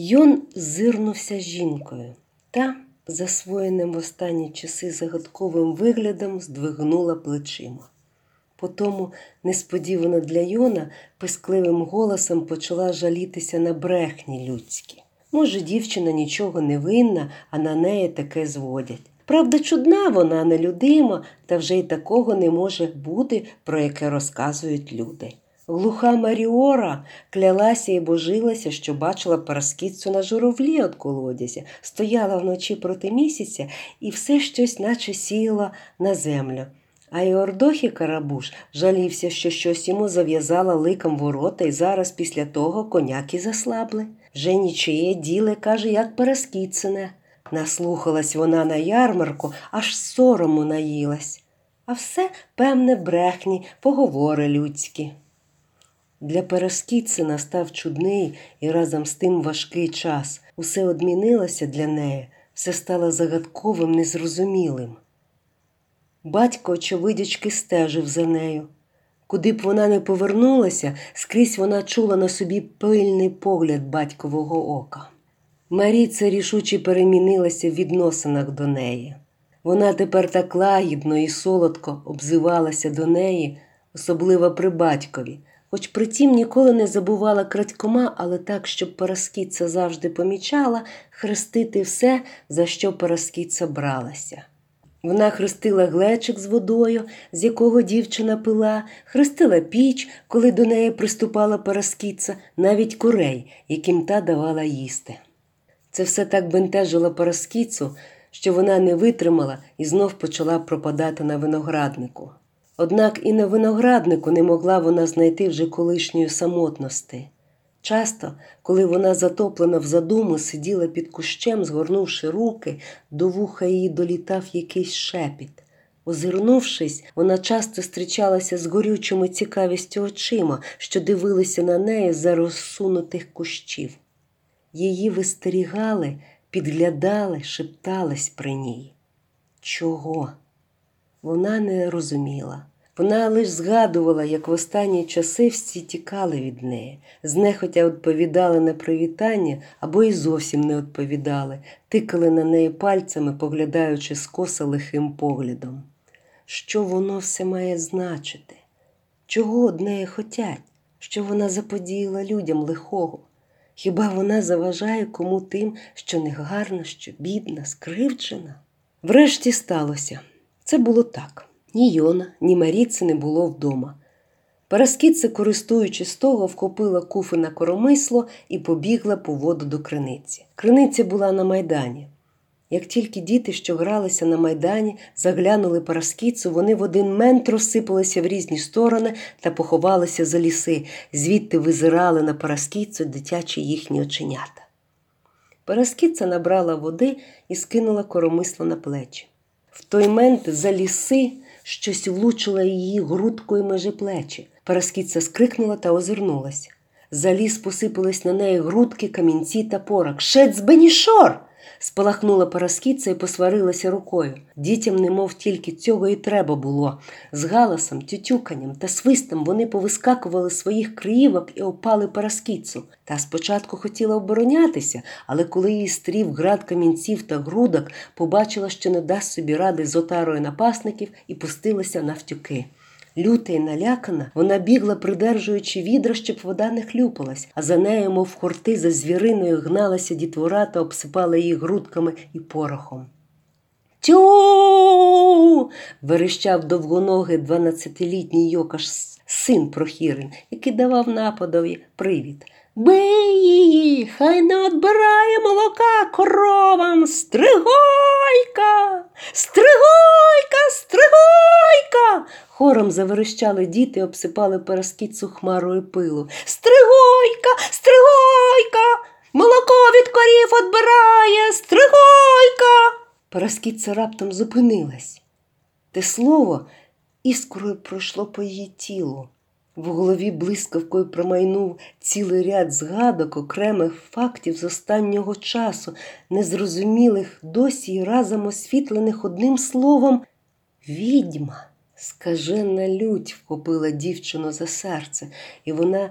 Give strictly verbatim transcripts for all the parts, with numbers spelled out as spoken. Йон зирнувся жінкою. Та, засвоєним в останні часи загадковим виглядом, здвигнула плечима. Потому несподівано для Йона пискливим голосом почала жалітися на брехні людські. Може, дівчина нічого не винна, а на неї таке зводять. Правда, чудна вона, нелюдима, та вже й такого не може бути, про яке розказують люди. Глуха Маріора клялася і божилася, що бачила параскітцю на журавлі від колодязя, стояла вночі проти місяця і все щось наче сіяла на землю. А Іордохі Карабуш жалівся, що щось йому зав'язала ликом ворота, і зараз після того коняки заслабли. Вже нічиє діле, каже, як параскітцене. Наслухалась вона на ярмарку, аж сорому наїлась. А все, певне, брехні, поговори людські. Для Параскітцина став чудний і разом з тим важкий час. Усе одмінилося для неї, все стало загадковим, незрозумілим. Батько очевидячки стежив за нею. Куди б вона не повернулася, скрізь вона чула на собі пильний погляд батькового ока. Маріця рішуче перемінилася в відносинах до неї. Вона тепер так лагідно і солодко обзивалася до неї, особливо при батькові, хоч притім ніколи не забувала крадькома, але так, щоб Параскітця завжди помічала, хрестити все, за що Параскітця бралася. Вона хрестила глечик з водою, з якого дівчина пила, хрестила піч, коли до неї приступала Параскітця, навіть курей, яким та давала їсти. Це все так бентежило Параскітцю, що вона не витримала і знов почала пропадати на винограднику. Однак і на винограднику не могла вона знайти вже колишньої самотності. Часто, коли вона затоплена в задуму, сиділа під кущем, згорнувши руки, до вуха її долітав якийсь шепіт. Озирнувшись, вона часто зустрічалася з горючими цікавістю очима, що дивилися на неї за розсунутих кущів. Її вистерігали, підглядали, шептались при ній. Чого? Вона не розуміла. Вона лише згадувала, як в останні часи всі тікали від неї, знехотя відповідали на привітання або й зовсім не відповідали, тикали на неї пальцями, поглядаючи скоса лихим поглядом. Що воно все має значити? Чого од неї хотять? Що вона заподіяла людям лихого? Хіба вона заважає кому тим, що негарна, що бідна, скривджена? Врешті сталося. Це було так. Ні Йона, ні Маріці не було вдома. Параскітця, користуючись того, вхопила куфи на коромисло і побігла по воду до криниці. Криниця була на майдані. Як тільки діти, що гралися на майдані, заглянули Параскітцю, вони в один мент розсипалися в різні сторони та поховалися за ліси, звідти визирали на Параскітцю дитячі їхні оченята. Параскітця набрала води і скинула коромисло на плечі. В той мент за ліси щось влучило її грудкою межі плечі. Параскітця скрикнула та озирнулася. За ліс посипались на неї грудки, камінці та порох. «Шец бенішор!» Спалахнула Параскітця і посварилася рукою. Дітям немов тільки цього і треба було. З галасом, тютюканням та свистом вони повискакували з своїх криївок і опали Параскітцю. Та спочатку хотіла оборонятися, але коли її стрів град камінців та грудок, побачила, що не дасть собі ради з отарою напасників, і пустилася навтюки. Люта й налякана, вона бігла, придержуючи відра, щоб вода не хлюпалась, а за нею, мов хорти за звіриною, гналася дітвора та обсипала її грудками і порохом. «Тю!» – верещав довгоногий дванадцятилітній Йокаш, син Прохірин, який давав нападові привід. «Бий її! Хай не одбирає молока коровам! Стригойка! Стригойка! Стригойка!» Хором заверещали діти, обсипали Параскітцю хмарою пилу. «Стригойка! Стригойка! Молоко від корів одбирає! Стригойка!» Параскітця раптом зупинилась. Те слово іскрою пройшло по її тілу. В голові блискавкою промайнув цілий ряд згадок, окремих фактів з останнього часу, незрозумілих досі і разом освітлених одним словом «відьма». Скажена лють вхопила дівчину за серце, і вона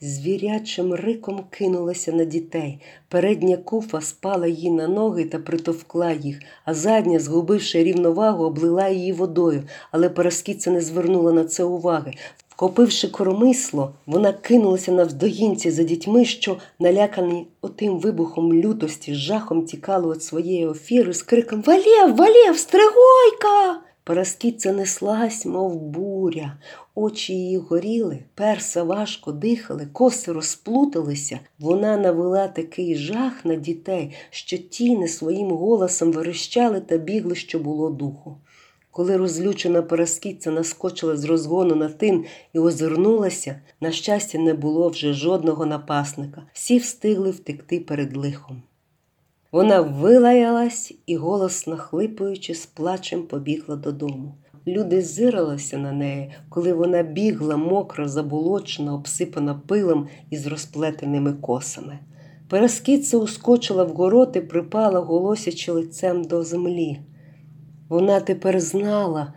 звірячим риком кинулася на дітей. Передня куфа спала їй на ноги та притовкла їх, а задня, згубивши рівновагу, облила її водою, але Параскіця не звернула на це уваги. Вхопивши коромисло, вона кинулася навздогінці за дітьми, що, налякані отим вибухом лютості, жахом тікали від своєї офіри з криком «Валєв! Валєв! Стригойка!». Параскіця неслась, мов буря. Очі її горіли, перса важко дихали, коси розплуталися. Вона навела такий жах на дітей, що ті не своїм голосом верещали та бігли, що було духу. Коли розлючена Параскіця наскочила з розгону на тин і озирнулася, на щастя, не було вже жодного напасника. Всі встигли втекти перед лихом. Вона вилаялась і, голосно хлипаючи, з плачем побігла додому. Люди зиралися на неї, коли вона бігла, мокра, заболочена, обсипана пилом із розплетеними косами. Параскіця ускочила вгород і припала, голосячи лицем до землі. Вона тепер знала,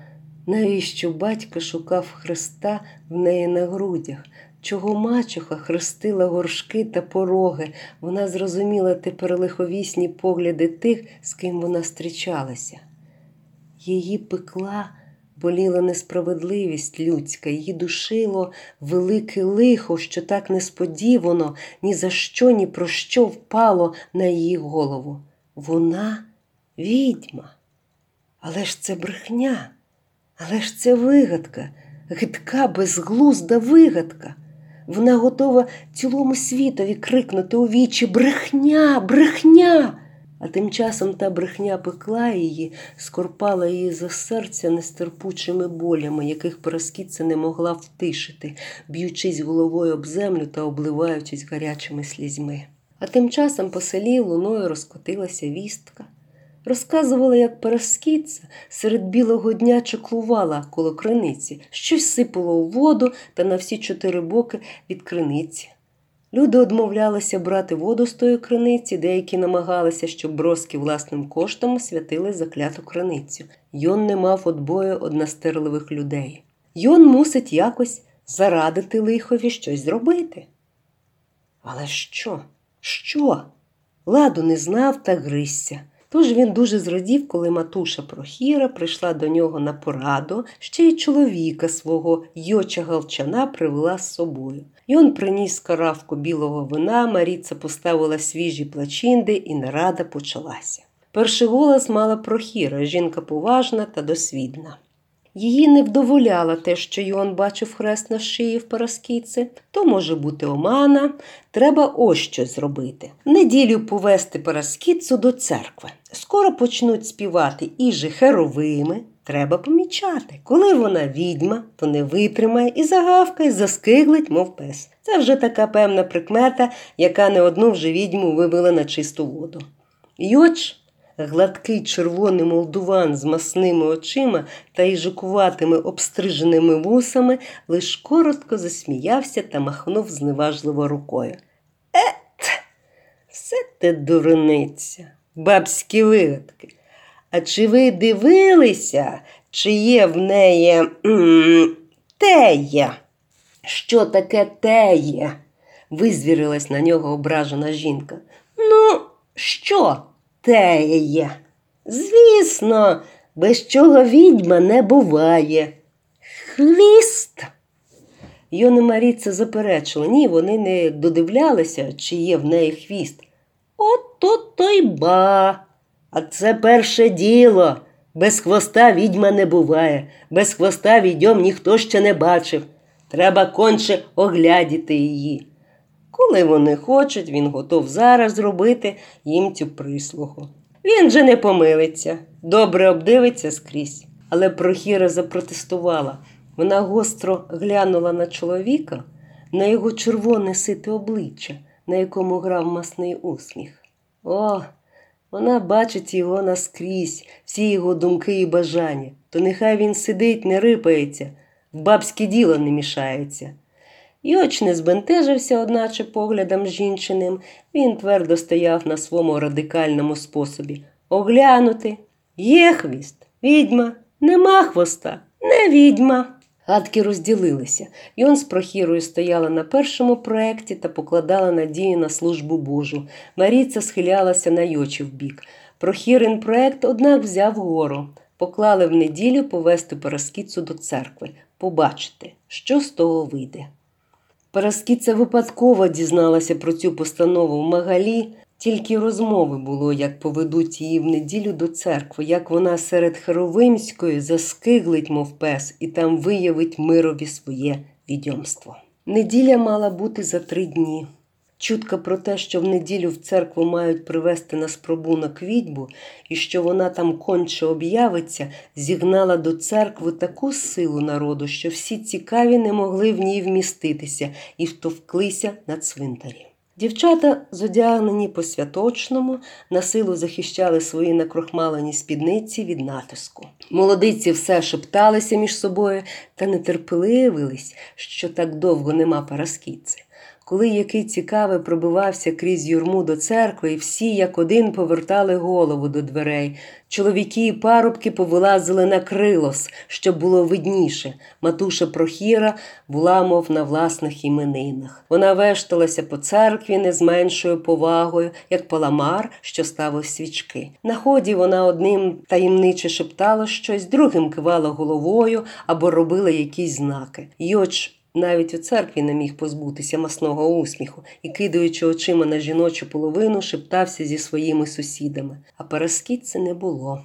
навіщо батько шукав хреста в неї на грудях, чого мачуха хрестила горшки та пороги. Вона зрозуміла тепер лиховісні погляди тих, з ким вона зустрічалася. Її пекла, боліла несправедливість людська, її душило велике лихо, що так несподівано, ні за що, ні про що впало на її голову. Вона відьма. Але ж це брехня, але ж це вигадка, гидка, безглузда вигадка. Вона готова цілому світові крикнути у вічі «Брехня! Брехня!». А тим часом та брехня пекла її, скорпала її за серця нестерпучими болями, яких Параскіця не могла втишити, б'ючись головою об землю та обливаючись гарячими слізьми. А тим часом по селі луною розкотилася вістка. Розказувала, як Параскіця серед білого дня чаклувала коло криниці, щось сипало у воду та на всі чотири боки від криниці. Люди одмовлялися брати воду з тої криниці, деякі намагалися, щоб броски власним коштом освятили закляту криницю. Йон не мав одбою однастерливих людей. Йон мусить якось зарадити лихові щось зробити. Але що? Що? Ладу не знав та гризся. Тож він дуже зрадів, коли матуша Прохіра прийшла до нього на пораду, ще й чоловіка свого, Йоча Галчана, привела з собою. Йон приніс каравку білого вина, Маріця поставила свіжі плачинди і нарада почалася. Перший голос мала Прохіра, жінка поважна та досвідна. Її не вдоволяло те, що Йон бачив хрест на шиї в Параскіці. То може бути омана, треба ось що зробити. Неділю повести Параскіцу до церкви. Скоро почнуть співати іжи херовими. Треба помічати. Коли вона відьма, то не витримає і загавкає, заскиглить, мов пес. Це вже така певна прикмета, яка не одну вже відьму вивела на чисту воду. Йоч... Гладкий червоний молдуван з масними очима та іжикуватими обстриженими вусами лиш коротко засміявся та махнув зневажливо рукою. «Ет! Все те дурниця! Бабські вигадки! А чи ви дивилися, чи є в неї м-м, тея? Що таке тея?» – визвірилась на нього ображена жінка. «Ну, що?» «Тея! Звісно, без чого відьма не буває. Хвіст!» Йон і Маріця заперечили. Ні, вони не додивлялися, чи є в неї хвіст. «От-от-то й ба! А це перше діло. Без хвоста відьма не буває. Без хвоста відьом ніхто ще не бачив. Треба конче оглядіти її». Коли вони хочуть, він готов зараз зробити їм цю прислугу. Він же не помилиться, добре обдивиться скрізь. Але Прохіра запротестувала. Вона гостро глянула на чоловіка, на його червоне сите обличчя, на якому грав масний усміх. О, вона бачить його наскрізь, всі його думки і бажання. То нехай він сидить, не рипається, в бабське діло не мішається. Йоч не збентежився, одначе, поглядом жінчиним. Він твердо стояв на своєму радикальному способі. Оглянути. Є хвіст. Відьма. Нема хвоста. Не відьма. Гадки розділилися. Йон з Прохірою стояла на першому проекті та покладала надії на службу Божу. Марійця схилялася на Йочів бік. Прохірин проект, однак, взяв гору. Поклали в неділю повести Параскіцу до церкви. Побачити, що з того вийде. Параскіця випадково дізналася про цю постанову в Магалі. Тільки розмови було, як поведуть її в неділю до церкви, як вона серед Херовимської заскиглить, мов пес, і там виявить мирові своє відьомство. Неділя мала бути за три дні. Чутка про те, що в неділю в церкву мають привезти на спробунок відьбу, і що вона там конче об'явиться, зігнала до церкви таку силу народу, що всі цікаві не могли в ній вміститися і втовклися на цвинтарі. Дівчата, зодягнені по-святочному, на силу захищали свої накрохмалені спідниці від натиску. Молодиці все шепталися між собою та нетерпеливились, що так довго нема Параскіци. Коли який цікавий пробивався крізь юрму до церкви, і всі як один повертали голову до дверей. Чоловіки і парубки повилазили на крилос, щоб було видніше. Матуша Прохіра була, мов на власних іменинах. Вона вешталася по церкві не з меншою повагою, як паламар, що ставив свічки. На ході вона одним таємниче шептала щось, другим кивала головою або робила якісь знаки. Йоч навіть у церкві не міг позбутися масного усміху і, кидаючи очима на жіночу половину, шептався зі своїми сусідами. А Параскіци не було.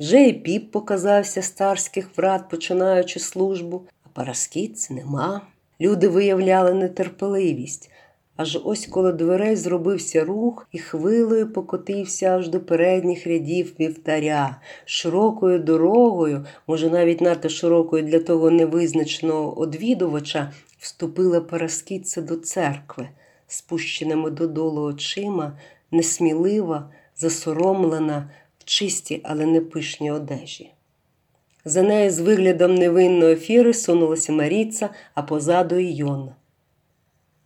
Вже і Піп показався старських врат, починаючи службу. А Параскіци нема. Люди виявляли нетерпеливість. Аж ось коло дверей зробився рух і хвилею покотився аж до передніх рядів вівтаря. Широкою дорогою, може навіть надто широкою для того невизначеного одвідувача, вступила Параскіця до церкви, спущеними додолу очима, несмілива, засоромлена, в чистій, але не пишній одежі. За нею з виглядом невинної фіри сунулася Марійця, а позаду і Йон.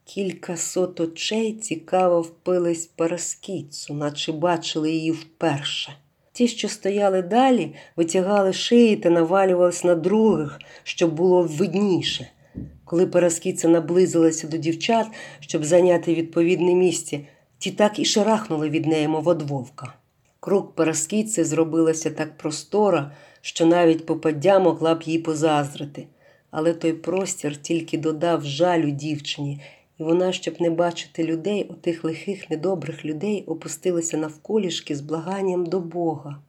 Кілька сот очей цікаво впились в Параскіцу, наче бачили її вперше. Ті, що стояли далі, витягали шиї та навалювались на других, щоб було видніше. Коли Параскіця наблизилася до дівчат, щоб зайняти відповідне місце, ті так і шарахнули від неї, мов од вовка. Круг Параскіци зробилася так простора, що навіть попаддя могла б їй позаздрити. Але той простір тільки додав жалю дівчині, і вона, щоб не бачити людей, отих лихих, недобрих людей, опустилася навколішки з благанням до Бога.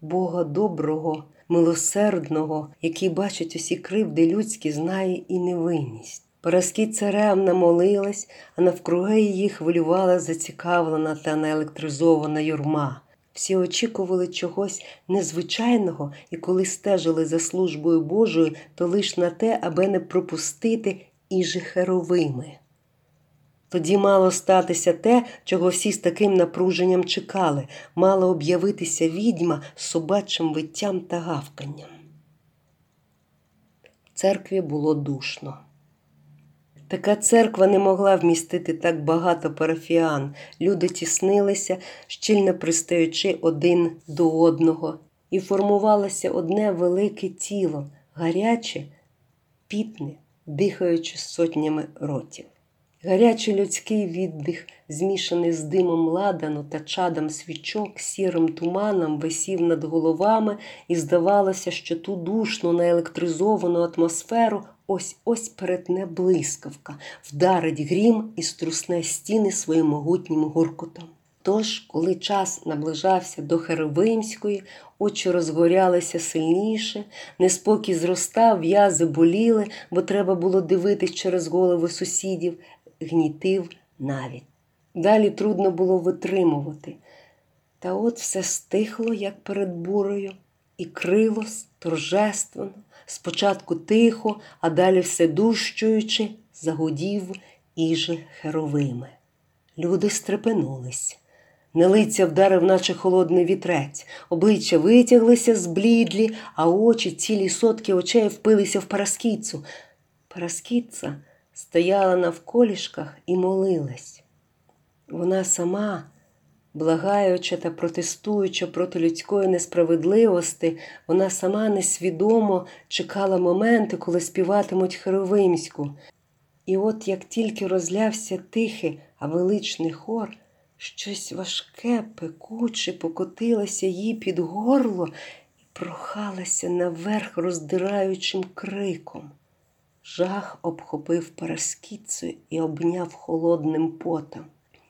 Бога доброго, милосердного, який бачить усі кривди людські, знає і невинність. Параскіця ревно молилась, а навкруги її хвилювала зацікавлена та наелектризована юрма. Всі очікували чогось незвичайного, і коли стежили за службою Божою, то лиш на те, аби не пропустити іжі Херовими. Тоді мало статися те, чого всі з таким напруженням чекали, мала об'явитися відьма з собачим виттям та гавканням. В церкві було душно. Така церква не могла вмістити так багато парафіян. Люди тіснилися, щільно пристаючи один до одного, і формувалося одне велике тіло, гаряче, пітне, дихаючи сотнями ротів. Гарячий людський віддих, змішаний з димом ладану та чадом свічок, сірим туманом висів над головами, і здавалося, що ту душну, наелектризовану атмосферу ось-ось перетне блискавка, вдарить грім і струсне стіни своїм могутнім гуркотом. Тож, коли час наближався до Херовимської, очі розгорялися сильніше, неспокій зростав, в'язи боліли, бо треба було дивитись через голови сусідів, гнітив навіть. Далі трудно було витримувати. Та от все стихло, як перед бурею, і крилось торжественно, спочатку тихо, а далі все дужчуючи, загудів іжі Херовими. Люди стрепенулись. На лиця вдарив, наче холодний вітрець. Обличчя витяглися зблідлі, а очі, цілі сотки очей, впилися в Параскіцу. Параскіця стояла навколішках і молилась. Вона сама Благаючи та протестуючи проти людської несправедливості, вона сама несвідомо чекала моменти, коли співатимуть Херовимську. І от як тільки розлявся тихий, а величний хор, щось важке, пекуче покотилося їй під горло і прохалося наверх роздираючим криком. Жах обхопив Параскіцу і обняв холодним потом.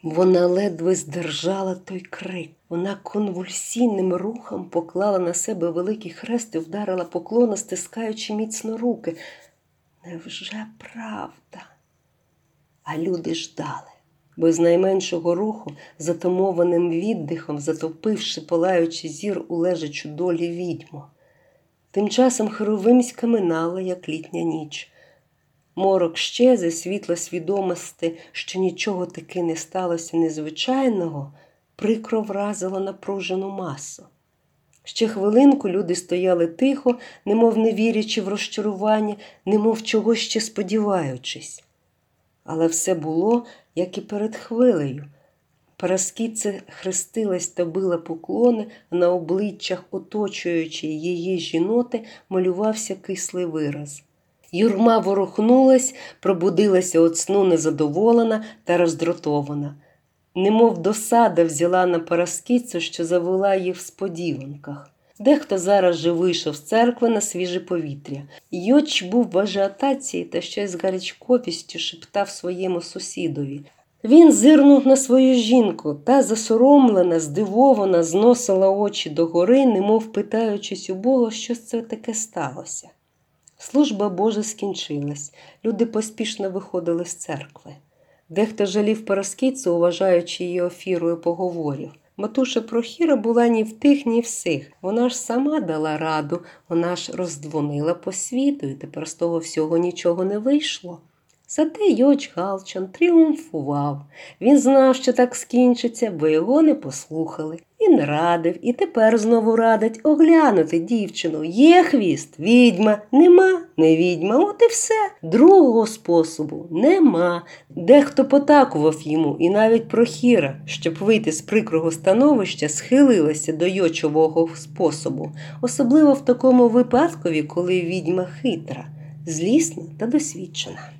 Вона ледве здержала той крик. Вона конвульсійним рухом поклала на себе великий хрест і вдарила поклона, стискаючи міцно руки. Невже правда? А люди ждали. Без найменшого руху, затамованим віддихом, затопивши палаючи зір у лежачу долі відьму. Тим часом Херовимська минала, як літня ніч. Морок щезе, світло свідомості, що нічого таки не сталося незвичайного, прикро вразило напружену масу. Ще хвилинку люди стояли тихо, немов не вірячи в розчарування, немов чогось ще сподіваючись. Але все було, як і перед хвилею. Параскіця хрестилась та била поклони, а на обличчях, оточуючи її жіноти, малювався кислий вираз. Юрма ворухнулась, пробудилася від сну незадоволена та роздратована. Немов досада взяла на Параскіцю, що завела її в сподіванках. Дехто зараз же вийшов з церкви на свіже повітря. Йоч був в ажіотації та ще з гарячковістю шептав своєму сусідові. Він зирнув на свою жінку, та засоромлена, здивована, зносила очі догори, немов питаючись у Бога, що це таке сталося. Служба Божа скінчилась, люди поспішно виходили з церкви. Дехто жалів Параскіцу, вважаючи її офірою поговорів. Матуша Прохіра була ні в тих, ні в сих. Вона ж сама дала раду, вона ж роздзвонила по світу, і тепер з того всього нічого не вийшло. Зате Йоч Галчан тріумфував. Він знав, що так скінчиться, бо його не послухали. Він радив і тепер знову радить оглянути дівчину. Є хвіст – відьма, нема – не відьма. От і все. Другого способу нема. Дехто потакував йому, і навіть Прохіра, щоб вийти з прикрого становища, схилилася до Йочового способу. Особливо в такому випадкові, коли відьма хитра, злісна та досвідчена.